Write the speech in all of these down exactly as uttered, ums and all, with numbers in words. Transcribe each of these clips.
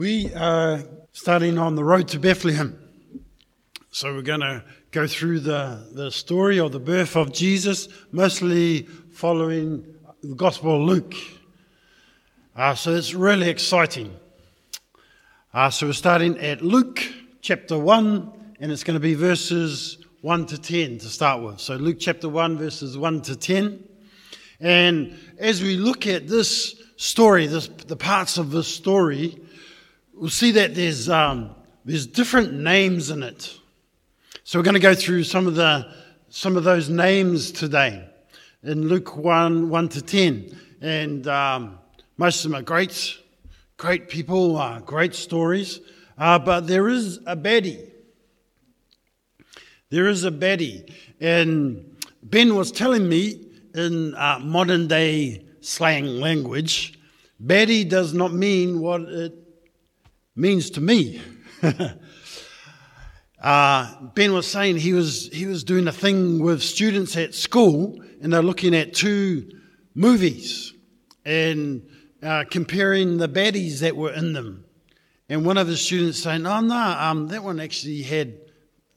We are starting on the road to Bethlehem. So we're going to go through the, the story of the birth of Jesus, mostly following the Gospel of Luke. Uh, so it's really exciting. Uh, so we're starting at Luke chapter one, and it's going to be verses one to ten to start with. So Luke chapter one, verses one to ten. And as we look at this story, this, the parts of this story, we'll see that there's um, there's different names in it. So we're going to go through some of the some of those names today in Luke one, one to ten. And um, most of them are great, great people, uh, great stories. Uh, but there is a baddie. There is a baddie. And Ben was telling me in uh, modern day slang language, baddie does not mean what it means to me. uh, Ben was saying he was he was doing a thing with students at school, and they're looking at two movies and uh, comparing the baddies that were in them. And one of the students saying, "Oh no, um, that one actually had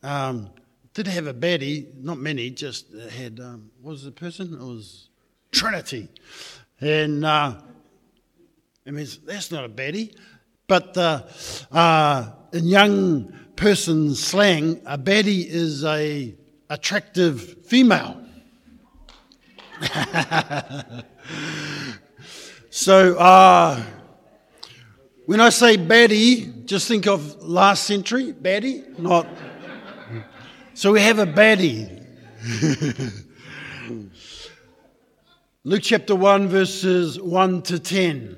um, did have a baddie. Not many, just had um, what was the person? It was Trinity." And uh, I mean, that's not a baddie. But uh, uh, in young person slang, a baddie is a attractive female. So uh, when I say baddie, just think of last century, baddie, not... So we have a baddie. Luke chapter one, verses one to ten.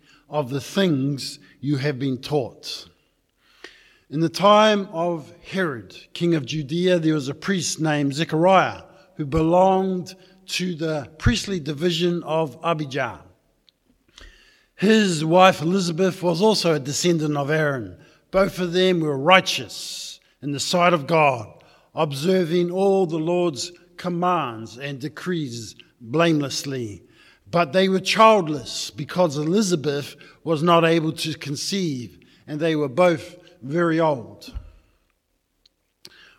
of the things you have been taught. In the time of Herod, king of Judea, there was a priest named Zechariah who belonged to the priestly division of Abijah. His wife Elizabeth was also a descendant of Aaron. Both of them were righteous in the sight of God, observing all the Lord's commands and decrees blamelessly. But they were childless because Elizabeth was not able to conceive, and they were both very old.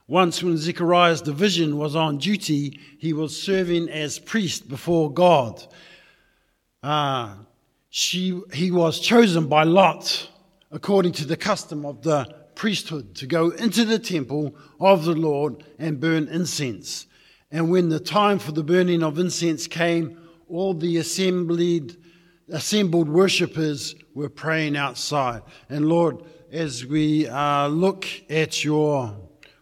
Once, when Zechariah's division was on duty, he was serving as priest before God. Uh, she, he was chosen by lot, according to the custom of the priesthood, to go into the temple of the Lord and burn incense. And when the time for the burning of incense came, all the assembled, assembled worshippers were praying outside. And Lord, as we uh, look at your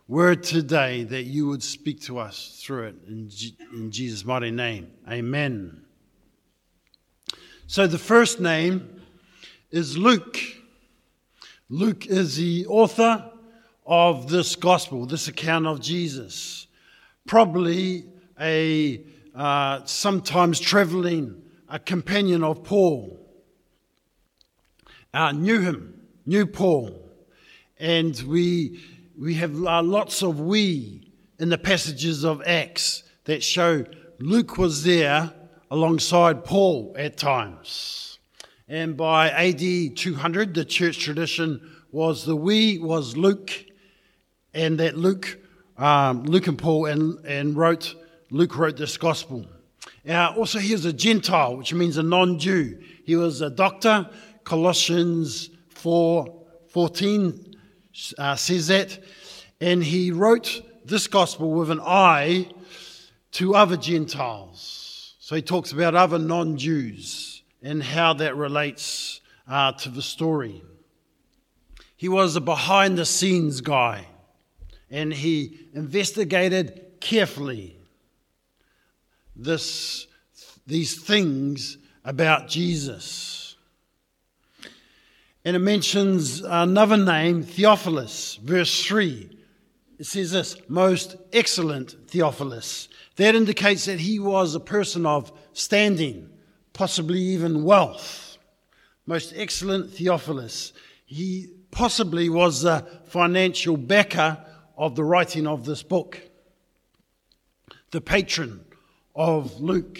word today, that you would speak to us through it in, G- in Jesus' mighty name. Amen. So the first name is Luke. Luke is the author of this gospel, this account of Jesus. Probably a... Uh, sometimes travelling, a companion of Paul, uh, knew him, knew Paul. And we we have uh, lots of we in the passages of Acts that show Luke was there alongside Paul at times. And by A D two hundred, the church tradition was the we was Luke, and that Luke, um, Luke and Paul and, and wrote Luke wrote this gospel. Uh, also, he was a Gentile, which means a non-Jew. He was a doctor. Colossians four fourteen uh, says that. And he wrote this gospel with an eye to other Gentiles. So he talks about other non-Jews and how that relates uh, to the story. He was a behind-the-scenes guy, and he investigated carefully This, these things about Jesus. And it mentions another name, Theophilus, verse three. It says this, most excellent Theophilus. That indicates that he was a person of standing, possibly even wealth. Most excellent Theophilus. He possibly was the financial backer of the writing of this book, the patron of Luke.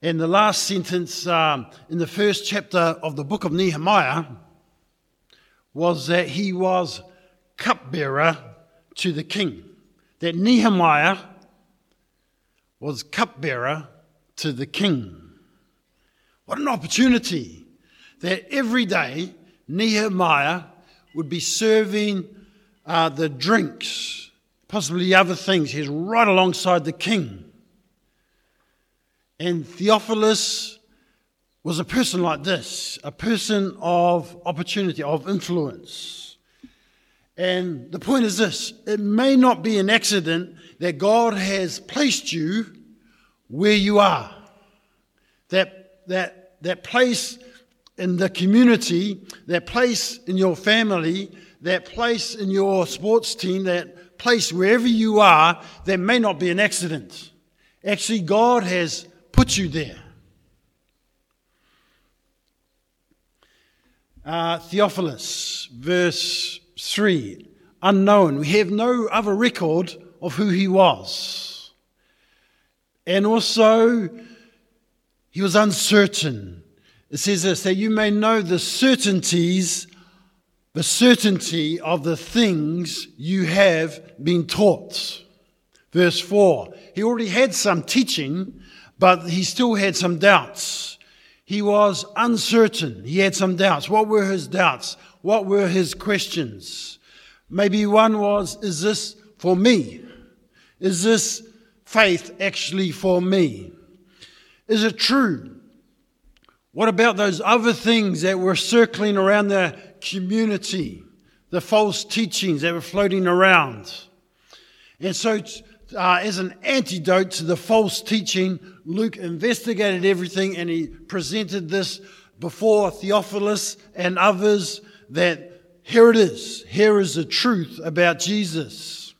And the last sentence um, in the first chapter of the book of Nehemiah was that he was cupbearer to the king. That Nehemiah was cupbearer to the king. What an opportunity that every day Nehemiah would be serving uh, the drinks, possibly other things. He's right alongside the king. And Theophilus was a person like this, a person of opportunity, of influence. And the point is this, it may not be an accident that God has placed you where you are. That, that, that place in the community, that place in your family, that place in your sports team, that place wherever you are, that may not be an accident. Actually, God has put you there. Uh, Theophilus, verse three, unknown. We have no other record of who he was. And also, he was uncertain. It says this, that you may know the certainties, the certainty of the things you have been taught. Verse four, he already had some teaching, but he still had some doubts. He was uncertain. He had some doubts. What were his doubts? What were his questions? Maybe one was, is this for me? Is this faith actually for me? Is it true? What about those other things that were circling around the community? The false teachings that were floating around. And so Uh, as an antidote to the false teaching, Luke investigated everything and he presented this before Theophilus and others that here it is, here is the truth about Jesus.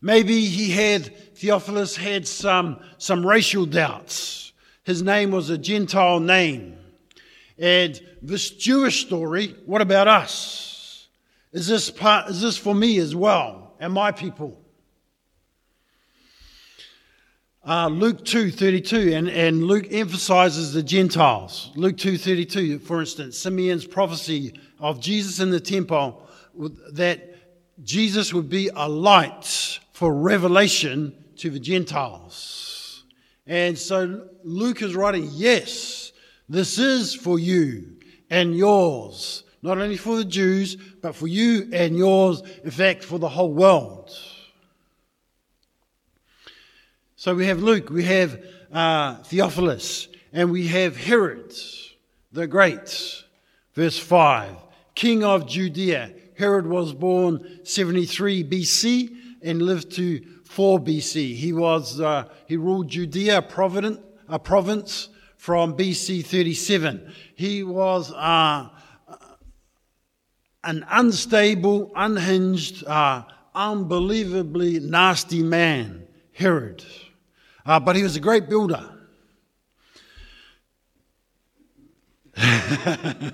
Maybe he had, Theophilus had some, some racial doubts. His name was a Gentile name. And this Jewish story, what about us? Is this part, is this for me as well and my people? Uh, Luke two thirty-two, and, and Luke emphasizes the Gentiles. Luke two thirty-two, for instance, Simeon's prophecy of Jesus in the temple, that Jesus would be a light for revelation to the Gentiles. And so Luke is writing, yes, this is for you and yours, not only for the Jews, but for you and yours, in fact, for the whole world. So we have Luke, we have uh, Theophilus, and we have Herod the Great, verse five, king of Judea. Herod was born seventy-three B C and lived to four B C. He was uh, he ruled Judea, a province, from B C thirty-seven. He was uh, an unstable, unhinged, uh, unbelievably nasty man, Herod. Uh, but he was a great builder. uh,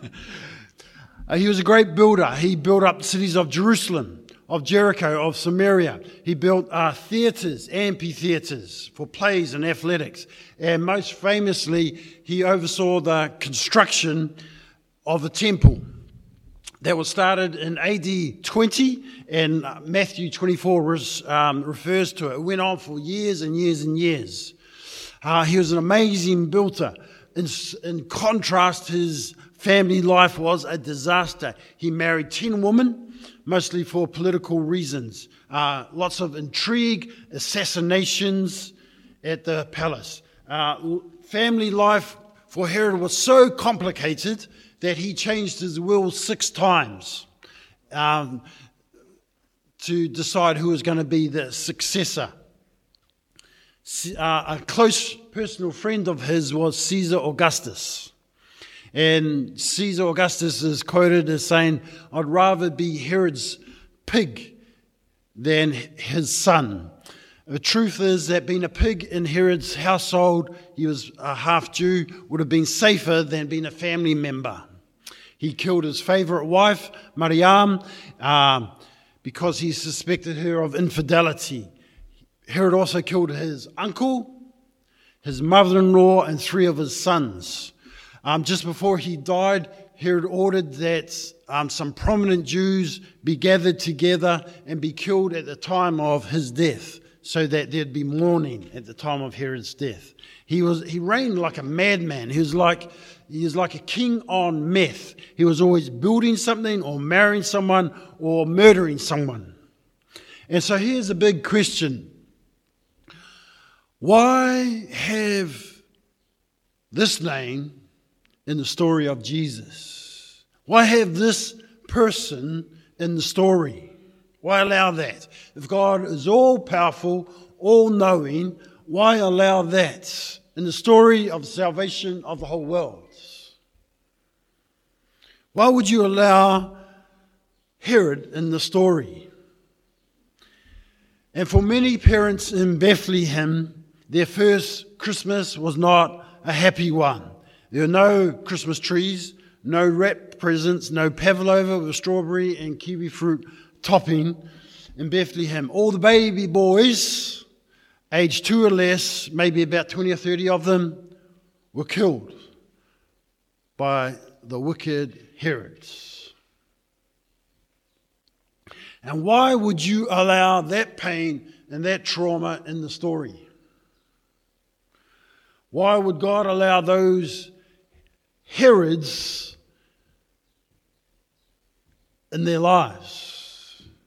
he was a great builder. He built up the cities of Jerusalem, of Jericho, of Samaria. He built uh, theatres, amphitheatres for plays and athletics. And most famously, he oversaw the construction of the temple that was started in A D twenty, and Matthew twenty-four res, um, refers to it. It went on for years and years and years. Uh, he was an amazing builder. In, in contrast, his family life was a disaster. He married ten women, mostly for political reasons. Uh, lots of intrigue, assassinations at the palace. Uh, family life for Herod was so complicated that he changed his will six times um, to decide who was going to be the successor. Uh, a close personal friend of his was Caesar Augustus. And Caesar Augustus is quoted as saying, "I'd rather be Herod's pig than his son." The truth is that being a pig in Herod's household, he was a half-Jew, would have been safer than being a family member. He killed his favourite wife, Mariam, uh, because he suspected her of infidelity. Herod also killed his uncle, his mother-in-law, and three of his sons. Um, just before he died, Herod ordered that um, some prominent Jews be gathered together and be killed at the time of his death, so that there'd be mourning at the time of Herod's death. He was he reigned like a madman. He was like he was like a king on meth. He was always building something or marrying someone or murdering someone. And so here's a big question. Why have this name in the story of Jesus? Why have this person in the story? Why allow that? If God is all-powerful, all-knowing, why allow that in the story of salvation of the whole world? Why would you allow Herod in the story? And for many parents in Bethlehem, their first Christmas was not a happy one. There were no Christmas trees, no wrapped presents, no pavlova with strawberry and kiwi fruit topping in Bethlehem. All the baby boys, age two or less, maybe about twenty or thirty of them, were killed by the wicked Herod. And why would you allow that pain and that trauma in the story? Why would God allow those Herods in their lives?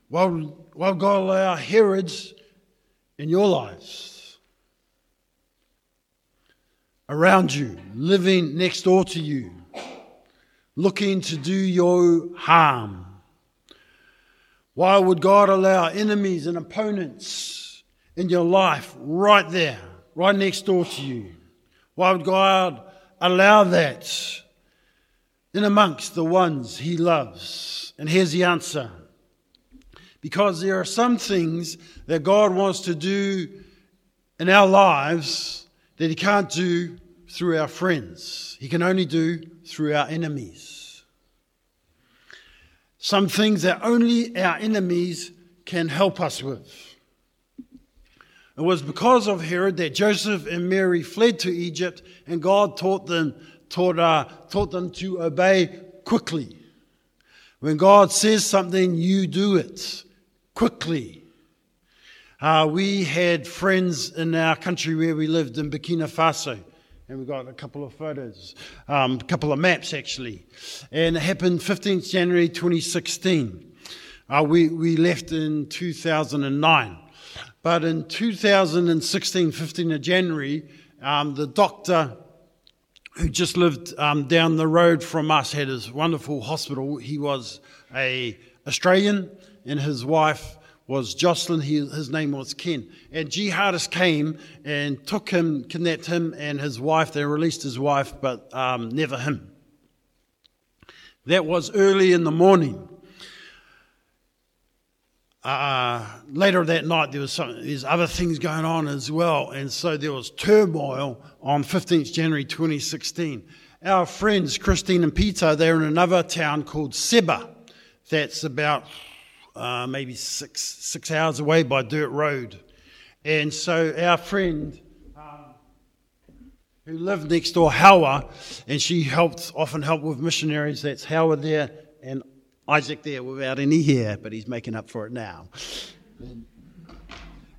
Why would God allow Herods in your lives, around you, living next door to you, looking to do you harm? Why would God allow enemies and opponents in your life right there, right next door to you? Why would God allow that in amongst the ones he loves? And here's the answer. Because there are some things that God wants to do in our lives that he can't do through our friends. He can only do through our enemies. Some things that only our enemies can help us with. It was because of Herod that Joseph and Mary fled to Egypt, and God taught them, taught, uh, taught them to obey quickly. When God says something, you do it. Quickly. Uh, we had friends in our country where we lived in Burkina Faso, and we got a couple of photos, um, a couple of maps actually. And it happened the fifteenth of January twenty sixteen. Uh, we, we left in two thousand nine. But in two thousand sixteen, the fifteenth of January, um, the doctor who just lived um, down the road from us had his wonderful hospital. He was an Australian, and his wife was Jocelyn. He, his name was Ken. And jihadists came and took him, kidnapped him and his wife. They released his wife, but um, never him. That was early in the morning. Uh, later that night, there was some, there's other things going on as well. And so there was turmoil on the fifteenth of January twenty sixteen. Our friends, Christine and Peter, they're in another town called Seba. That's about Uh, maybe six six hours away by dirt road. And so our friend um, who lived next door, Hawa, and she helped often helped with missionaries. That's Hawa there and Isaac there without any hair, but he's making up for it now.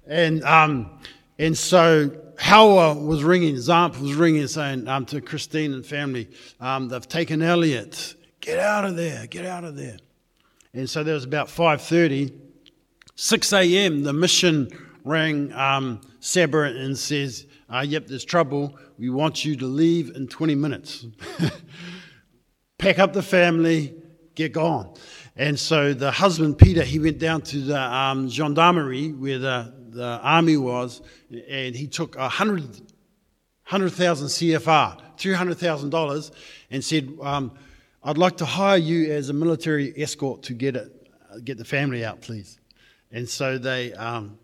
And um, and so Hawa was ringing, Zamp was ringing, saying um, to Christine and family, um, they've taken Elliot. Get out of there, get out of there. And so there was about five thirty, six a.m. the mission rang um, Seba and says, uh, yep, there's trouble. We want you to leave in twenty minutes. Pack up the family, get gone. And so the husband, Peter, he went down to the um, gendarmerie where the, the army was, and he took a hundred one hundred thousand C F R, three hundred thousand dollars, and said, um, I'd like to hire you as a military escort to get it, get the family out, please. And so they, um,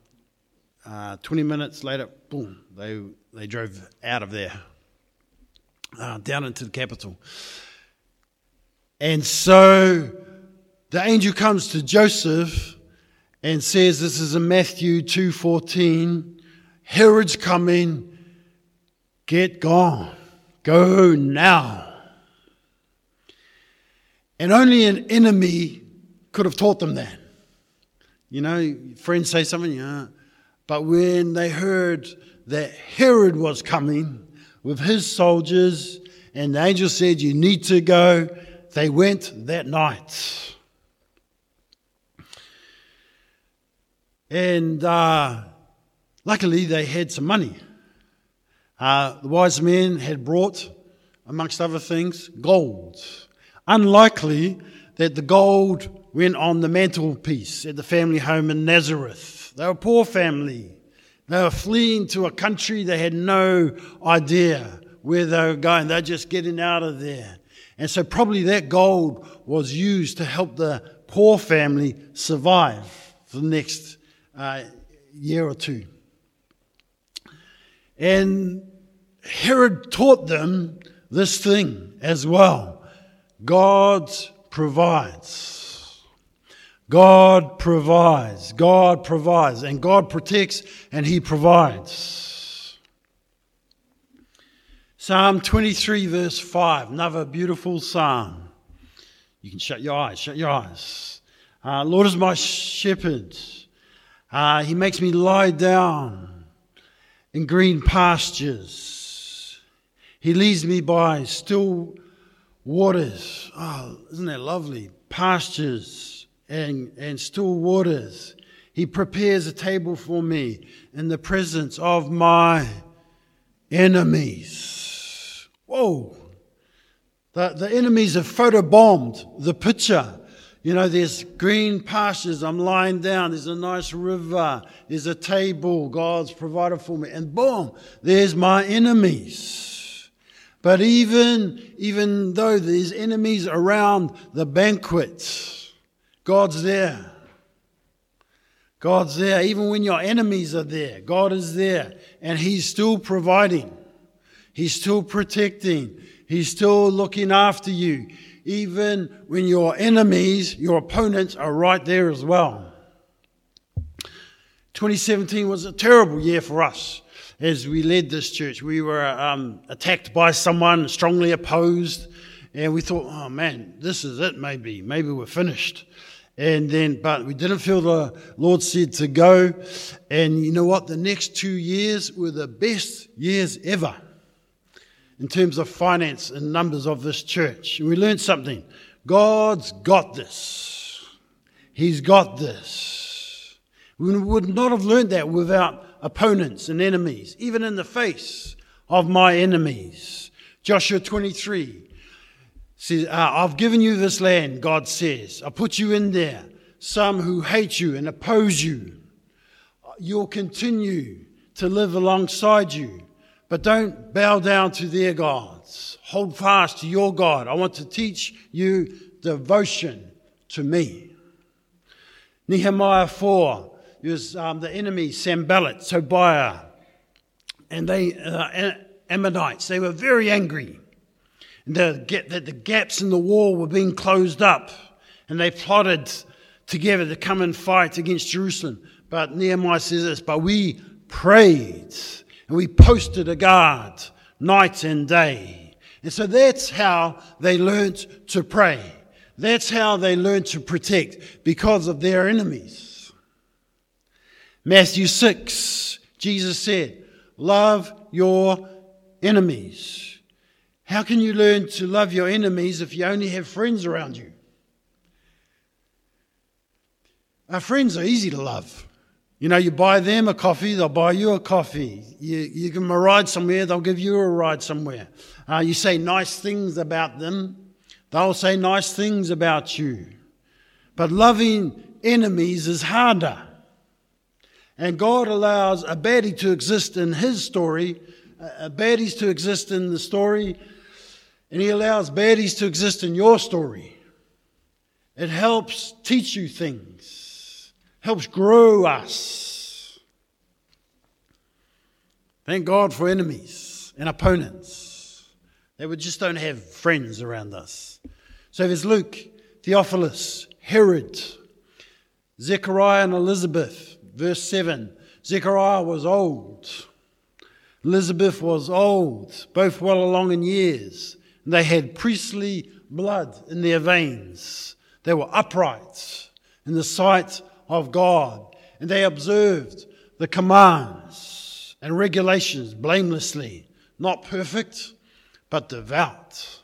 uh, twenty minutes later, boom, they they drove out of there, uh, down into the capital. And so the angel comes to Joseph and says, this is in Matthew two fourteen, Herod's coming, get gone, go now. And only an enemy could have taught them that. You know, friends say something, yeah. But when they heard that Herod was coming with his soldiers and the angel said, you need to go, they went that night. And uh, luckily they had some money. Uh, the wise men had brought, amongst other things, gold. Unlikely that the gold went on the mantelpiece at the family home in Nazareth. They were a poor family. They were fleeing to a country they had no idea where they were going. They're just getting out of there. And so probably that gold was used to help the poor family survive for the next uh, year or two. And Herod taught them this thing as well. God provides. God provides. God provides. And God protects and he provides. Psalm twenty-three verse five, another beautiful psalm. You can shut your eyes, shut your eyes. Uh, Lord is my shepherd. Uh, he makes me lie down in green pastures. He leads me by still waters. Oh, isn't that lovely? Pastures and, and still waters. He prepares a table for me in the presence of my enemies. Whoa. The, the enemies have photobombed the picture. You know, there's green pastures, I'm lying down, there's a nice river, there's a table God's provided for me, and boom, there's my enemies. But even, even though there's enemies around the banquet, God's there. God's there. Even when your enemies are there, God is there, and he's still providing. He's still protecting. He's still looking after you. Even when your enemies, your opponents, are right there as well. twenty seventeen was a terrible year for us as we led this church. We were um, attacked by someone, strongly opposed, and we thought, oh man, this is it maybe. Maybe we're finished. And then, but we didn't feel the Lord said to go. And you know what? The next two years were the best years ever in terms of finance and numbers of this church. And we learned something. God's got this. He's got this. We would not have learned that without opponents and enemies, even in the face of my enemies. Joshua twenty-three says, I've given you this land, God says. I put you in there, some who hate you and oppose you. You'll continue to live alongside you. But don't bow down to their gods. Hold fast to your God. I want to teach you devotion to me. Nehemiah four, it was um, the enemy, Samballet, Tobiah, and they, uh, Ammonites, they were very angry. And the, the, the gaps in the wall were being closed up, and they plotted together to come and fight against Jerusalem. But Nehemiah says this, but we prayed. And we posted a guard night and day. And so that's how they learnt to pray. That's how they learnt to protect, because of their enemies. Matthew six, Jesus said, love your enemies. How can you learn to love your enemies if you only have friends around you? Our friends are easy to love. You know, you buy them a coffee, they'll buy you a coffee. You, you give them a ride somewhere, they'll give you a ride somewhere. Uh, you say nice things about them, they'll say nice things about you. But loving enemies is harder. And God allows a baddie to exist in his story uh, baddies to exist in the story, and he allows baddies to exist in your story. It helps teach you things, helps grow us. Thank God for enemies and opponents. They would just don't have friends around us. So there's Luke, Theophilus, Herod, Zechariah and Elizabeth, verse seven. Zechariah was old. Elizabeth was old, both well along in years. And they had priestly blood in their veins. They were upright in the sight of God. And they observed the commands and regulations blamelessly. Not perfect, but devout.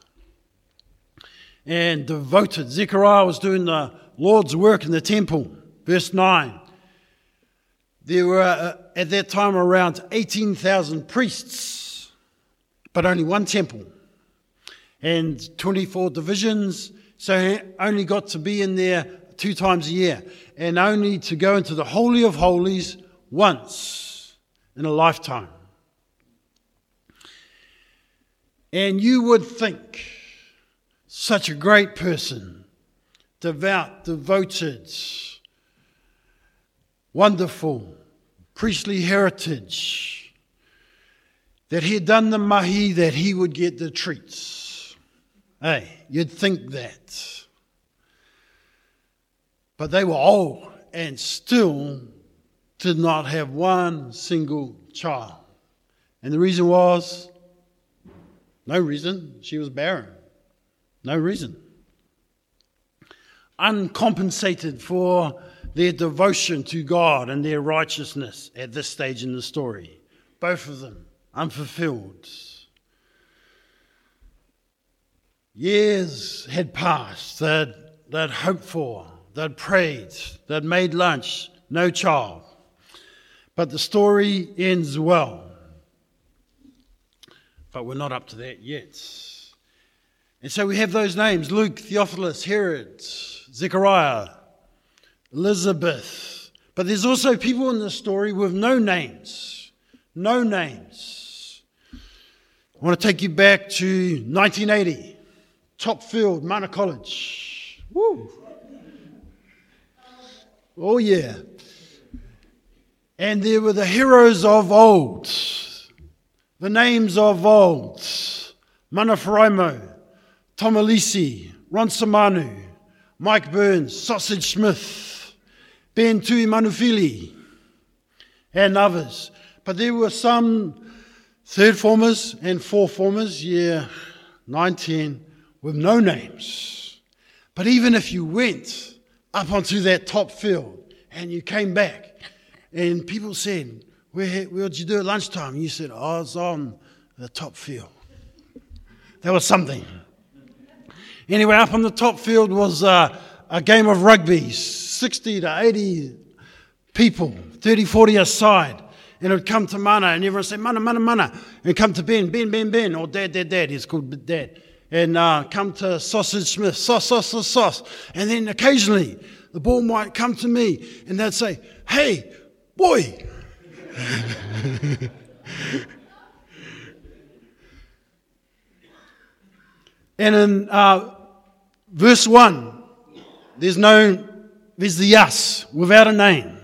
And devoted. Zechariah was doing the Lord's work in the temple. Verse nine. There were uh, at that time around eighteen thousand priests, but only one temple and twenty-four divisions, so he only got to be in there two times a year and only to go into the Holy of Holies once in a lifetime. And you would think such a great person, devout, devoted, wonderful priestly heritage, that he had done the mahi, that he would get the treats. Hey, you'd think that. But they were old and still did not have one single child. And the reason was, no reason, she was barren. No reason. Uncompensated for their devotion to God and their righteousness at this stage in the story. Both of them unfulfilled. Years had passed. They'd, they'd hoped for. They'd prayed. They'd made lunch. No child. But the story ends well. But we're not up to that yet. And so we have those names, Luke, Theophilus, Herod, Zechariah, Elizabeth. But there's also people in this story with no names. No names. I want to take you back to nineteen eighty. Topfield, Manor College. Woo! Oh yeah. And there were the heroes of old. The names of old. Manafraimo, Tomalisi, Ronsamanu, Mike Burns, Sausage Smith, Ben Tui Manufili, and others. But there were some third formers and fourth formers, year nine ten, with no names. But even if you went up onto that top field and you came back and people said, where, where did you do at lunchtime? And you said, oh, I was on the top field. That was something. Anyway, up on the top field was uh, a game of rugby, sixty to eighty people, thirty, forty a side. And it would come to Mana, and everyone would say, Mana, Mana, Mana. And come to Ben, Ben, Ben, Ben, or Dad, Dad, Dad. He's called Dad. And uh, come to Sausage Smith, Sauce, Sauce, Sauce, Sauce. And then occasionally the ball might come to me, and they'd say, hey, boy. And in uh, verse one, there's no, there's the us, without a name.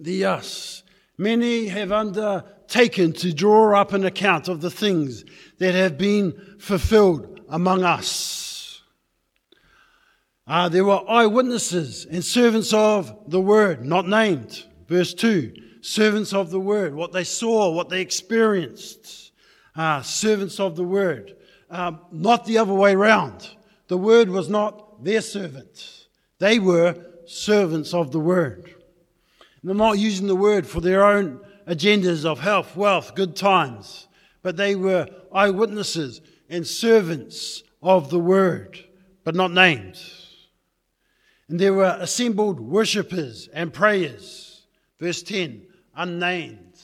The us. Many have undertaken to draw up an account of the things that have been fulfilled among us. Uh, there were eyewitnesses and servants of the word, not named. Verse two, servants of the word, what they saw, what they experienced. Uh, servants of the word. Um, not the other way round. The word was not their servant. They were servants of the word. And they're not using the word for their own agendas of health, wealth, good times. But they were eyewitnesses and servants of the word, but not named. And there were assembled worshippers and prayers. Verse ten, unnamed.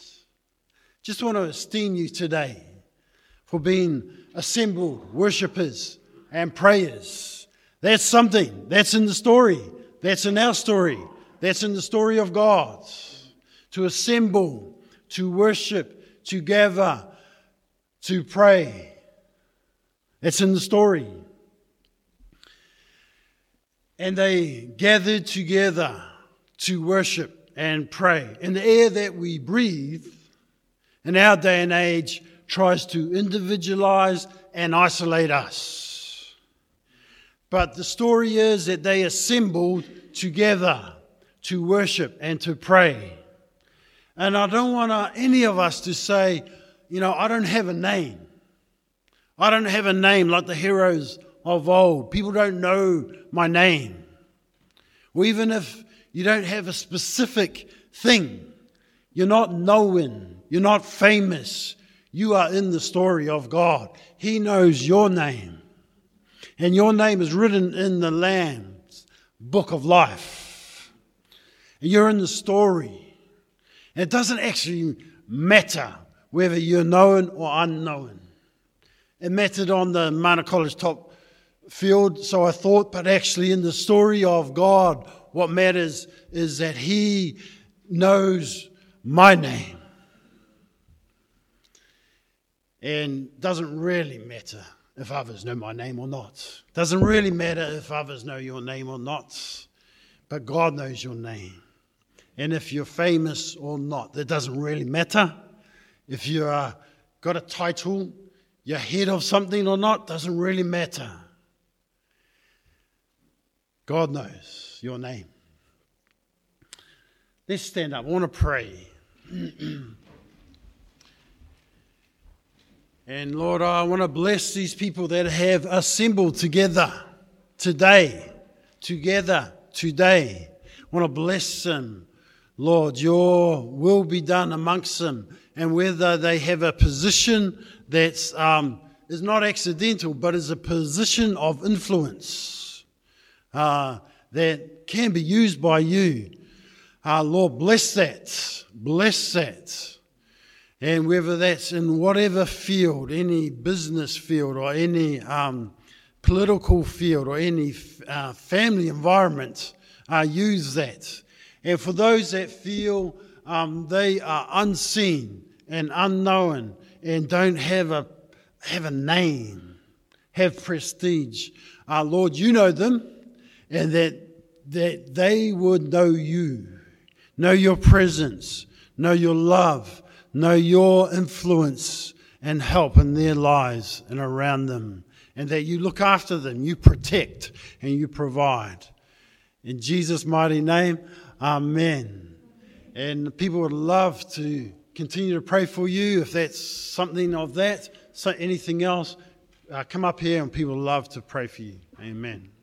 Just want to esteem you today for being assembled worshippers and prayers. That's something. That's in the story. That's in our story. That's in the story of God. To assemble, to worship, to gather, to pray. That's in the story. And they gathered together to worship and pray. And the air that we breathe in our day and age tries to individualize and isolate us. But the story is that they assembled together to worship and to pray. And I don't want any of us to say, you know, I don't have a name. I don't have a name like the heroes of old. People don't know my name. Or even if you don't have a specific thing, you're not known, you're not famous, you are in the story of God. He knows your name. And your name is written in the Lamb's book of life. And you're in the story. And it doesn't actually matter whether you're known or unknown. It mattered on the Manor College top field, so I thought, but actually in the story of God, what matters is that He knows my name. And doesn't really matter if others know my name or not. Doesn't really matter if others know your name or not. But God knows your name. And if you're famous or not, that doesn't really matter. If you've uh, got a title, you're head of something or not, doesn't really matter. God knows your name. Let's stand up. I want to pray. And Lord, I want to bless these people that have assembled together today. Together today. I want to bless them. Lord, your will be done amongst them. And whether they have a position that's um, is not accidental, but is a position of influence uh, that can be used by you. Uh, Lord, bless that. Bless that. And whether that's in whatever field, any business field or any um, political field or any uh, family environment, uh, use that. And for those that feel Um, they are unseen and unknown and don't have a have a name, have prestige. Uh, Lord, you know them, and that that they would know you, know your presence, know your love, know your influence and help in their lives and around them, and that you look after them, you protect and you provide. In Jesus' mighty name, amen. And people would love to continue to pray for you. If that's something of that, so anything else, uh, come up here and people would love to pray for you. Amen.